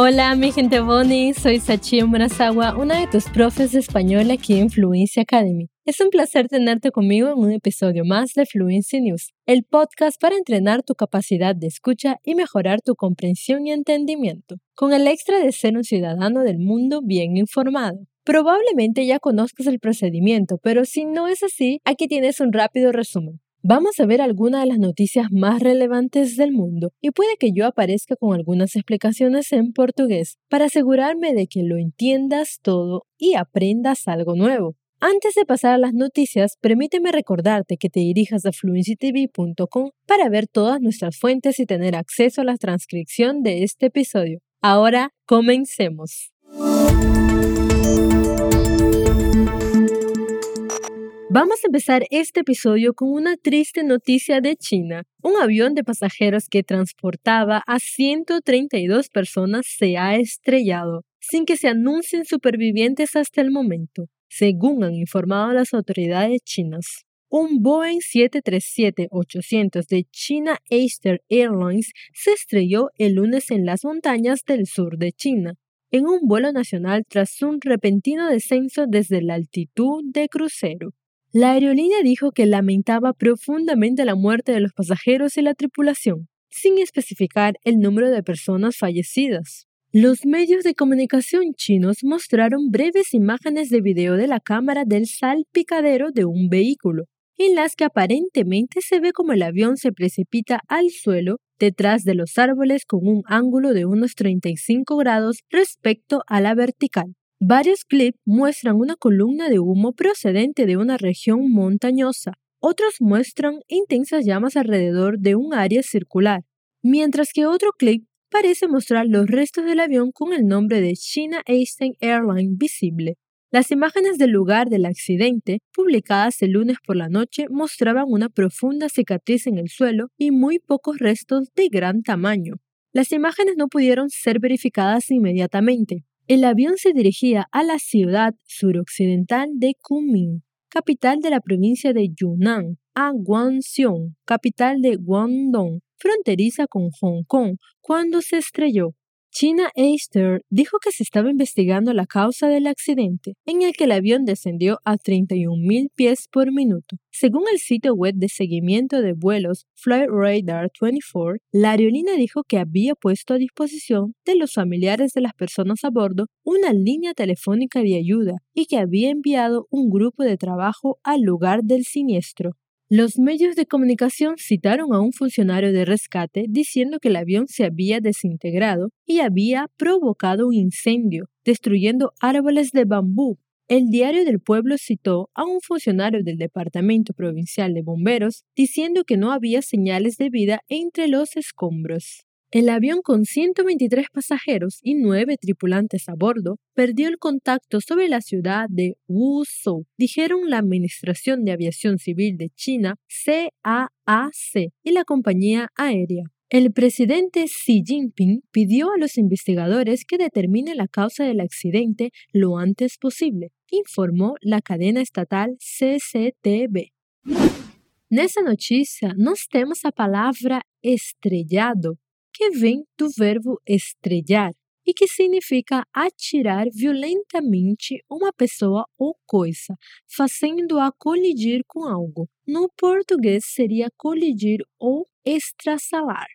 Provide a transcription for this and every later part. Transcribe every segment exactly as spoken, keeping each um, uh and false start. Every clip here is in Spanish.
Hola, mi gente boni, soy Sachi Murazawa, una de tus profes de español aquí en Fluency Academy. Es un placer tenerte conmigo en un episodio más de Fluency News, el podcast para entrenar tu capacidad de escucha y mejorar tu comprensión y entendimiento, con el extra de ser un ciudadano del mundo bien informado. Probablemente ya conozcas el procedimiento, pero si no es así, aquí tienes un rápido resumen. Vamos a ver algunas de las noticias más relevantes del mundo y puede que yo aparezca con algunas explicaciones en portugués para asegurarme de que lo entiendas todo y aprendas algo nuevo. Antes de pasar a las noticias, permíteme recordarte que te dirijas a fluency t v punto com para ver todas nuestras fuentes y tener acceso a la transcripción de este episodio. Ahora, comencemos. Vamos a empezar este episodio con una triste noticia de China. Un avión de pasajeros que transportaba a ciento treinta y dos personas se ha estrellado, sin que se anuncien supervivientes hasta el momento, según han informado las autoridades chinas. Un Boeing siete tres siete ochocientos de China Eastern Airlines se estrelló el lunes en las montañas del sur de China, en un vuelo nacional tras un repentino descenso desde la altitud de crucero. La aerolínea dijo que lamentaba profundamente la muerte de los pasajeros y la tripulación, sin especificar el número de personas fallecidas. Los medios de comunicación chinos mostraron breves imágenes de video de la cámara del salpicadero de un vehículo, en las que aparentemente se ve como el avión se precipita al suelo detrás de los árboles con un ángulo de unos treinta y cinco grados respecto a la vertical. Varios clips muestran una columna de humo procedente de una región montañosa. Otros muestran intensas llamas alrededor de un área circular, mientras que otro clip parece mostrar los restos del avión con el nombre de China Eastern Airlines visible. Las imágenes del lugar del accidente, publicadas el lunes por la noche, mostraban una profunda cicatriz en el suelo y muy pocos restos de gran tamaño. Las imágenes no pudieron ser verificadas inmediatamente. El avión se dirigía a la ciudad suroccidental de Kunming, capital de la provincia de Yunnan, a Guangzhou, capital de Guangdong, fronteriza con Hong Kong, cuando se estrelló. China Eastern dijo que se estaba investigando la causa del accidente, en el que el avión descendió a treinta y un mil pies por minuto. Según el sitio web de seguimiento de vuelos Flight Radar veinticuatro, la aerolínea dijo que había puesto a disposición de los familiares de las personas a bordo una línea telefónica de ayuda y que había enviado un grupo de trabajo al lugar del siniestro. Los medios de comunicación citaron a un funcionario de rescate diciendo que el avión se había desintegrado y había provocado un incendio, destruyendo árboles de bambú. El diario del pueblo citó a un funcionario del Departamento Provincial de Bomberos diciendo que no había señales de vida entre los escombros. El avión con ciento veintitrés pasajeros y nueve tripulantes a bordo perdió el contacto sobre la ciudad de Wuzhou, dijeron la Administración de Aviación Civil de China, C A A C, y la compañía aérea. El presidente Xi Jinping pidió a los investigadores que determinen la causa del accidente lo antes posible, informó la cadena estatal C C T V. Nessa notícia, nós temos a palavra estrellado, que vem do verbo estrellar e que significa atirar violentamente uma pessoa ou coisa, fazendo-a colidir com algo. No português seria colidir ou estraçalar.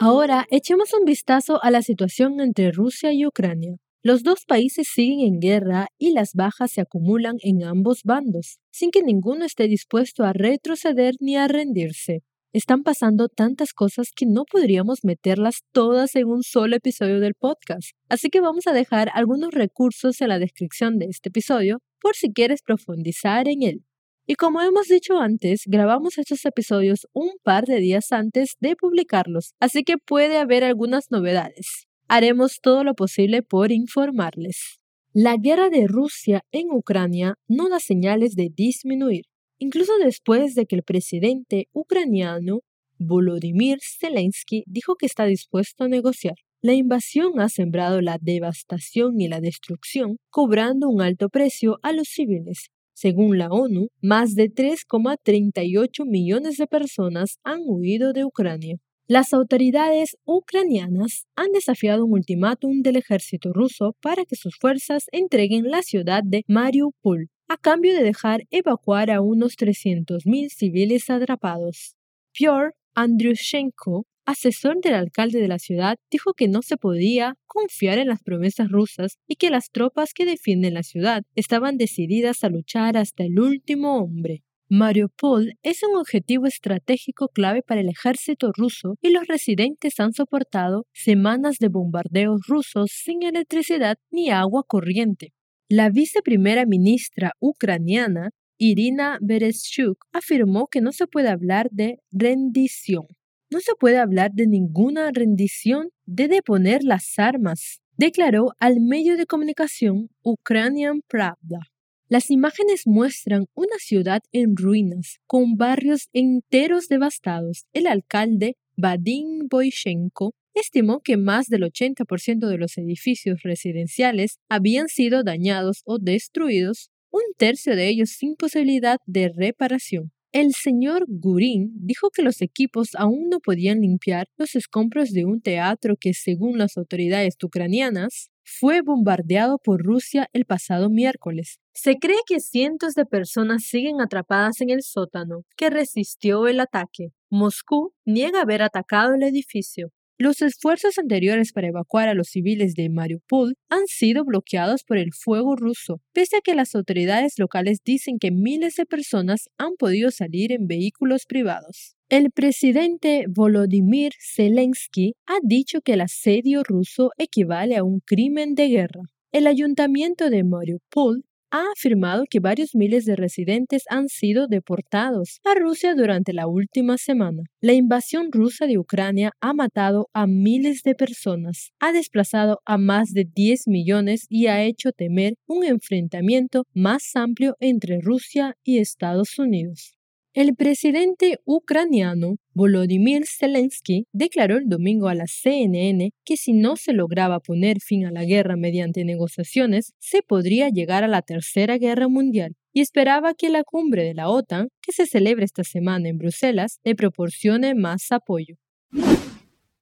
Agora, echemos um vistazo à situação entre Rússia e Ucrânia. Los dos países siguen en guerra y las bajas se acumulan en ambos bandos, sin que ninguno esté dispuesto a retroceder ni a rendirse. Están pasando tantas cosas que no podríamos meterlas todas en un solo episodio del podcast, así que vamos a dejar algunos recursos en la descripción de este episodio por si quieres profundizar en él. Y como hemos dicho antes, grabamos estos episodios un par de días antes de publicarlos, así que puede haber algunas novedades. Haremos todo lo posible por informarles. La guerra de Rusia en Ucrania no da señales de disminuir, incluso después de que el presidente ucraniano Volodymyr Zelensky dijo que está dispuesto a negociar. La invasión ha sembrado la devastación y la destrucción, cobrando un alto precio a los civiles, Según la ONU, más de tres coma treinta y ocho millones de personas han huido de Ucrania. Las autoridades ucranianas han desafiado un ultimátum del ejército ruso para que sus fuerzas entreguen la ciudad de Mariupol, a cambio de dejar evacuar a unos trescientos mil civiles atrapados. Piotr Andriushenko, asesor del alcalde de la ciudad, dijo que no se podía confiar en las promesas rusas y que las tropas que defienden la ciudad estaban decididas a luchar hasta el último hombre. Mariupol es un objetivo estratégico clave para el ejército ruso y los residentes han soportado semanas de bombardeos rusos sin electricidad ni agua corriente. La viceprimera ministra ucraniana, Irina Vereshchuk, afirmó que no se puede hablar de rendición. No se puede hablar de ninguna rendición, de deponer las armas, declaró al medio de comunicación Ukrainian Pravda. Las imágenes muestran una ciudad en ruinas, con barrios enteros devastados. El alcalde, Vadim Boychenko, estimó que más del ochenta por ciento de los edificios residenciales habían sido dañados o destruidos, un tercio de ellos sin posibilidad de reparación. El señor Gurin dijo que los equipos aún no podían limpiar los escombros de un teatro que, según las autoridades ucranianas, fue bombardeado por Rusia el pasado miércoles. Se cree que cientos de personas siguen atrapadas en el sótano, que resistió el ataque. Moscú niega haber atacado el edificio. Los esfuerzos anteriores para evacuar a los civiles de Mariupol han sido bloqueados por el fuego ruso, pese a que las autoridades locales dicen que miles de personas han podido salir en vehículos privados. El presidente Volodymyr Zelensky ha dicho que el asedio ruso equivale a un crimen de guerra. El ayuntamiento de Mariupol ha afirmado que varios miles de residentes han sido deportados a Rusia durante la última semana. La invasión rusa de Ucrania ha matado a miles de personas, ha desplazado a más de diez millones y ha hecho temer un enfrentamiento más amplio entre Rusia y Estados Unidos. El presidente ucraniano Volodymyr Zelensky declaró el domingo a la C N N que si no se lograba poner fin a la guerra mediante negociaciones, se podría llegar a la Tercera Guerra Mundial y esperaba que la cumbre de la OTAN, que se celebra esta semana en Bruselas, le proporcione más apoio.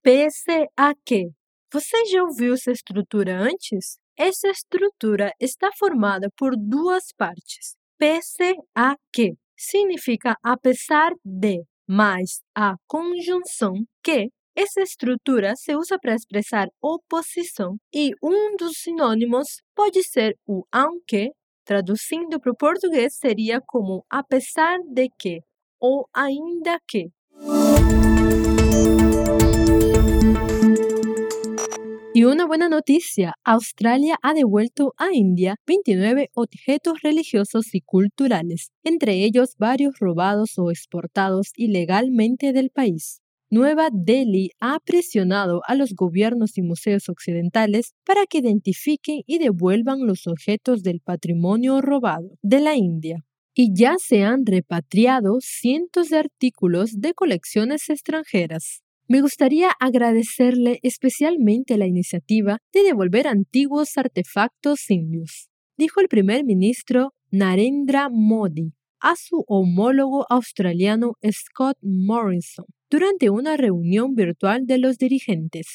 C A A C. Você já ouviu essa estrutura antes? Essa estrutura está formada por duas partes. C A A C. Significa apesar de, mais a conjunção que. Essa estrutura se usa para expressar oposição e um dos sinônimos pode ser o aunque, traduzindo para o português seria como apesar de que ou ainda que. Y una buena noticia, Australia ha devuelto a India veintinueve objetos religiosos y culturales, entre ellos varios robados o exportados ilegalmente del país. Nueva Delhi ha presionado a los gobiernos y museos occidentales para que identifiquen y devuelvan los objetos del patrimonio robado de la India. Y ya se han repatriado cientos de artículos de colecciones extranjeras. Me gustaría agradecerle especialmente la iniciativa de devolver antiguos artefactos indios, dijo el primer ministro Narendra Modi a su homólogo australiano Scott Morrison durante una reunión virtual de los dirigentes.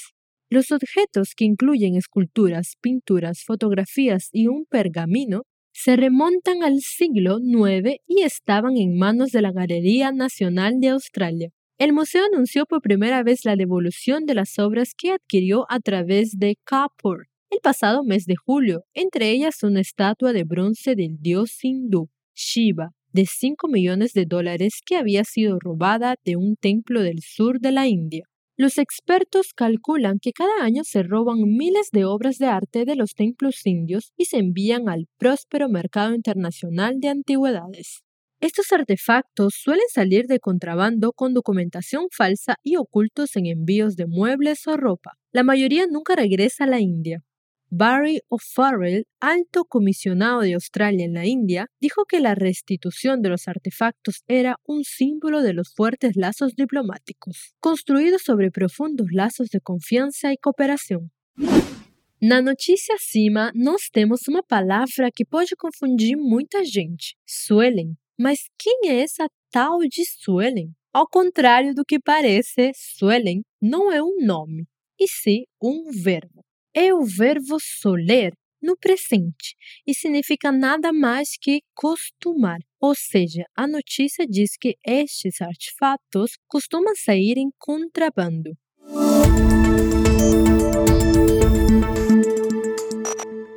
Los objetos, que incluyen esculturas, pinturas, fotografías y un pergamino, se remontan al siglo noveno y estaban en manos de la Galería Nacional de Australia. El museo anunció por primera vez la devolución de las obras que adquirió a través de Kapur el pasado mes de julio, entre ellas una estatua de bronce del dios hindú, Shiva, de cinco millones de dólares que había sido robada de un templo del sur de la India. Los expertos calculan que cada año se roban miles de obras de arte de los templos indios y se envían al próspero mercado internacional de antigüedades. Estos artefactos suelen salir de contrabando con documentación falsa y ocultos en envíos de muebles o ropa. La mayoría nunca regresa a la India. Barry O'Farrell, alto comisionado de Australia en la India, dijo que la restitución de los artefactos era un símbolo de los fuertes lazos diplomáticos, construidos sobre profundos lazos de confianza y cooperación. Na notícia acima, nós temos uma palavra que pode confundir muita gente, suelen. Mas quem é essa tal de suelen? Ao contrário do que parece, suelen não é um nome, e sim um verbo. É o verbo soler no presente e significa nada mais que costumar. Ou seja, a notícia diz que estes artefatos costumam sair em contrabando.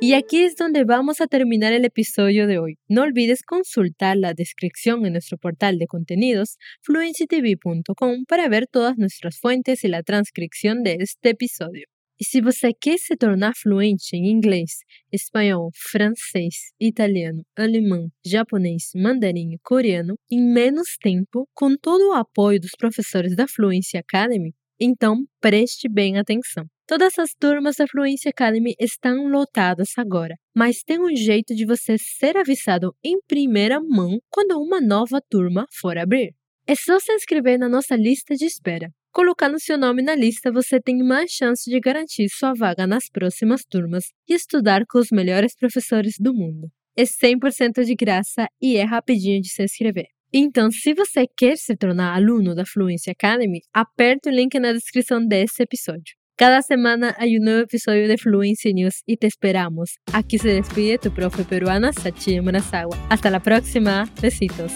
Y aquí es donde vamos a terminar el episodio de hoy. No olvides consultar la descripción en nuestro portal de contenidos fluency t v ponto com para ver todas nuestras fuentes y la transcripción de este episodio. E se você quer se tornar fluente em inglês, espanhol, francês, italiano, alemão, japonês, mandarim e coreano em menos tempo, com todo o apoio dos professores da Fluency Academy, então preste bem atenção. Todas as turmas da Fluency Academy estão lotadas agora, mas tem um jeito de você ser avisado em primeira mão quando uma nova turma for abrir. É só se inscrever na nossa lista de espera. Colocando seu nome na lista, você tem mais chance de garantir sua vaga nas próximas turmas e estudar com os melhores professores do mundo. É cem por cento de graça e é rapidinho de se inscrever. Então, se você quer se tornar aluno da Fluency Academy, aperta o link na descrição desse episódio. Cada semana há um novo episódio de Fluency News e te esperamos. Aqui se despide tu profe peruana, Sachi Murazawa. Hasta la próxima. Besitos.